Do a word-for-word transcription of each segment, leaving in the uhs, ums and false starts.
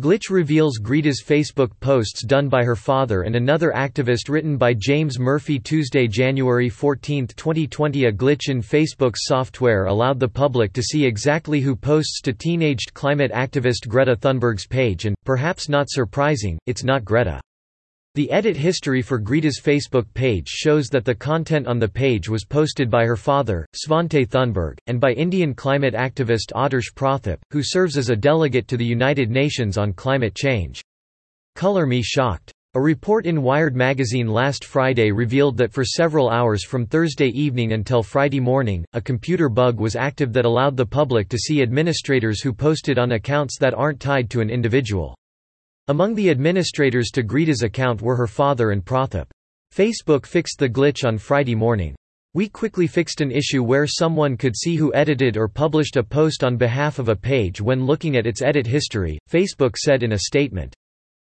Glitch reveals Greta's Facebook posts done by her father and another activist written by James Murphy. Tuesday, January fourteenth twenty twenty. A glitch in Facebook's software allowed the public to see exactly who posts to teenaged climate activist Greta Thunberg's page and, perhaps not surprising, it's not Greta. The edit history for Greta's Facebook page shows that the content on the page was posted by her father, Svante Thunberg, and by Indian climate activist Adarsh Prathap, who serves as a delegate to the United Nations on climate change. Color me shocked. A report in Wired magazine last Friday revealed that for several hours from Thursday evening until Friday morning, a computer bug was active that allowed the public to see administrators who posted on accounts that aren't tied to an individual. Among the administrators to Greta's account were her father and Prathap. Facebook fixed the glitch on Friday morning. We quickly fixed an issue where someone could see who edited or published a post on behalf of a page when looking at its edit history, Facebook said in a statement.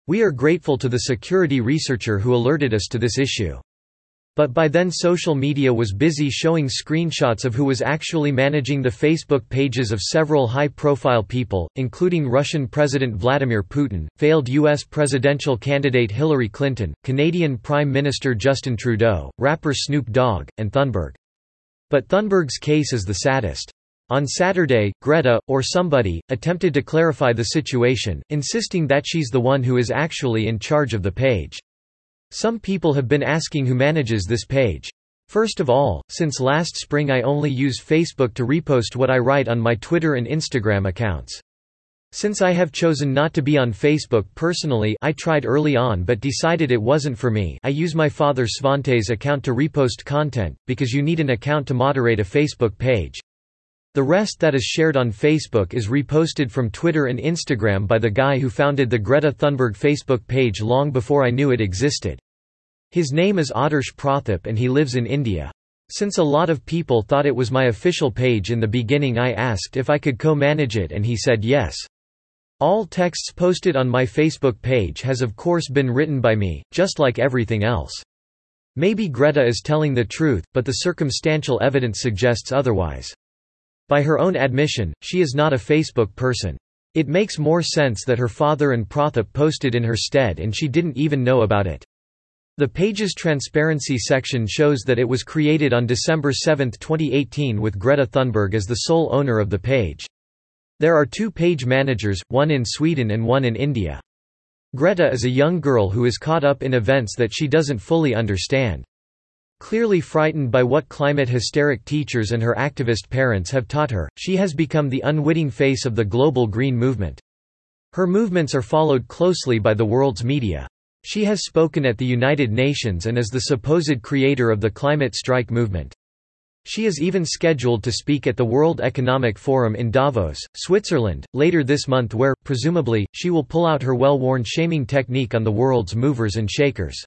We are grateful to the security researcher who alerted us to this issue. But by then social media was busy showing screenshots of who was actually managing the Facebook pages of several high-profile people, including Russian President Vladimir Putin, failed U S presidential candidate Hillary Clinton, Canadian Prime Minister Justin Trudeau, rapper Snoop Dogg, and Thunberg. But Thunberg's case is the saddest. On Saturday, Greta, or somebody, attempted to clarify the situation, insisting that she's the one who is actually in charge of the page. Some people have been asking who manages this page. First of all, since last spring I only use Facebook to repost what I write on my Twitter and Instagram accounts. Since I have chosen not to be on Facebook personally, I tried early on but decided it wasn't for me. I use my father Svante's account to repost content, because you need an account to moderate a Facebook page. The rest that is shared on Facebook is reposted from Twitter and Instagram by the guy who founded the Greta Thunberg Facebook page long before I knew it existed. His name is Adarsh Prathap and he lives in India. Since a lot of people thought it was my official page in the beginning, I asked if I could co-manage it and he said yes. All texts posted on my Facebook page has of course been written by me, just like everything else. Maybe Greta is telling the truth, but the circumstantial evidence suggests otherwise. By her own admission, she is not a Facebook person. It makes more sense that her father and Prathap posted in her stead and she didn't even know about it. The page's transparency section shows that it was created on December seventh twenty eighteen with Greta Thunberg as the sole owner of the page. There are two page managers, one in Sweden and one in India. Greta is a young girl who is caught up in events that she doesn't fully understand. Clearly frightened by what climate hysteric teachers and her activist parents have taught her, she has become the unwitting face of the global green movement. Her movements are followed closely by the world's media. She has spoken at the United Nations and is the supposed creator of the climate strike movement. She is even scheduled to speak at the World Economic Forum in Davos, Switzerland, later this month where, presumably, she will pull out her well-worn shaming technique on the world's movers and shakers.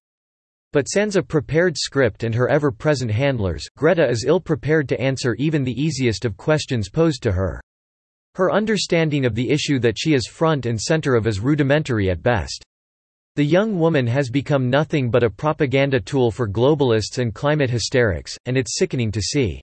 But sans a prepared script and her ever-present handlers, Greta is ill-prepared to answer even the easiest of questions posed to her. Her understanding of the issue that she is front and center of is rudimentary at best. The young woman has become nothing but a propaganda tool for globalists and climate hysterics, and it's sickening to see.